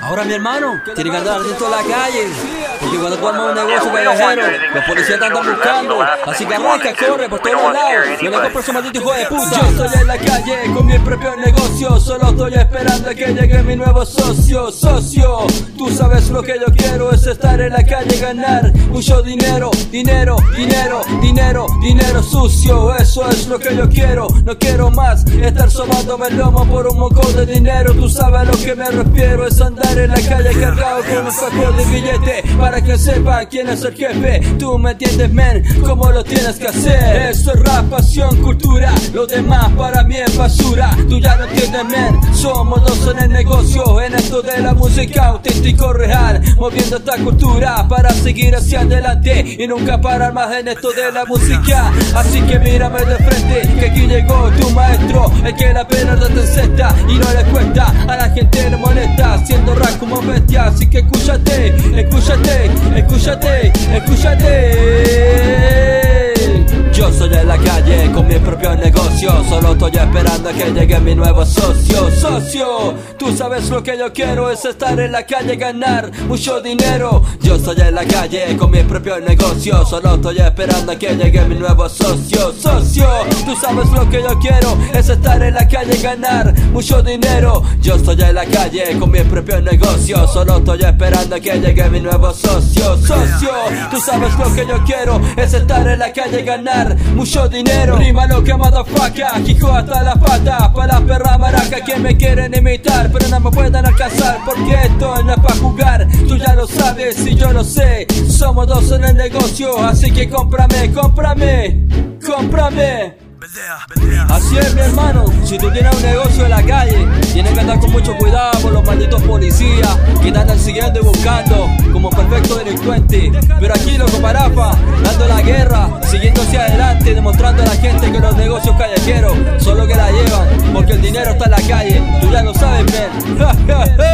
Ahora mi hermano, tienen que andar dentro de la calle, porque cuando tú armas un negocio callejero, los policías te andan buscando, así que arranca, corre por todos lados, yo le compro su maldito hijo de puta. Yo estoy en la calle con mi propio negocio, solo estoy esperando a que llegue mi nuevo socio. Socio, tú sabes lo que yo quiero, es estar en la calle y ganar mucho dinero, dinero, dinero, dinero, dinero sucio, eso es lo que yo quiero. No quiero más estar sobándome el lomo por un montón de dinero, tú sabes a lo que me refiero, es andar en la calle cargado con un saco de billete, para que sepa quién es el jefe, tú me entiendes men, cómo lo tienes que hacer. Esto es rap, pasión, cultura, lo demás para mí es basura, tú ya no entiendes men, somos dos en el negocio, en esto de la música auténtico real, moviendo esta cultura para seguir hacia adelante y nunca parar más en esto de la música. Así que mírame de frente, que aquí llegó tu maestro, el que la pena no te encesta y no le cuesta, a la gente le molesta, haciendo rap como bestia, así que escúchate, escúchate, escúchate, escúchate. Yo soy en la calle con mi propio negocio, solo estoy esperando a que llegue mi nuevo socio. Socio, tú sabes lo que yo quiero, es estar en la calle y ganar mucho dinero. Yo soy en la calle con mi propio negocio, solo estoy esperando a que llegue mi nuevo socio. Socio, tú sabes lo que yo quiero, es estar en la calle y ganar mucho dinero. Yo soy en la calle con mi propio negocio, solo estoy esperando a que llegue mi nuevo socio. Socio, tú sabes lo que yo quiero, es estar en la calle y ganar mucho dinero. Rima lo que motherfucker, hijo hasta la pata, pa' las perras maracas que me quieren imitar, pero no me pueden alcanzar, porque esto no es pa' jugar, tú ya lo sabes y yo lo sé, somos dos en el negocio, así que cómprame, cómprame, cómprame. Así es mi hermano, si tú tienes un negocio en la calle, tienes que andar con mucho cuidado por los malditos policías que te andan siguiendo y buscando como perfecto delincuente. Pero aquí loco Parafa, dando la guerra, siguiendo hacia adelante, demostrando a la gente que los negocios callejeros son los que la llevan, porque el dinero está en la calle, tú ya lo sabes men.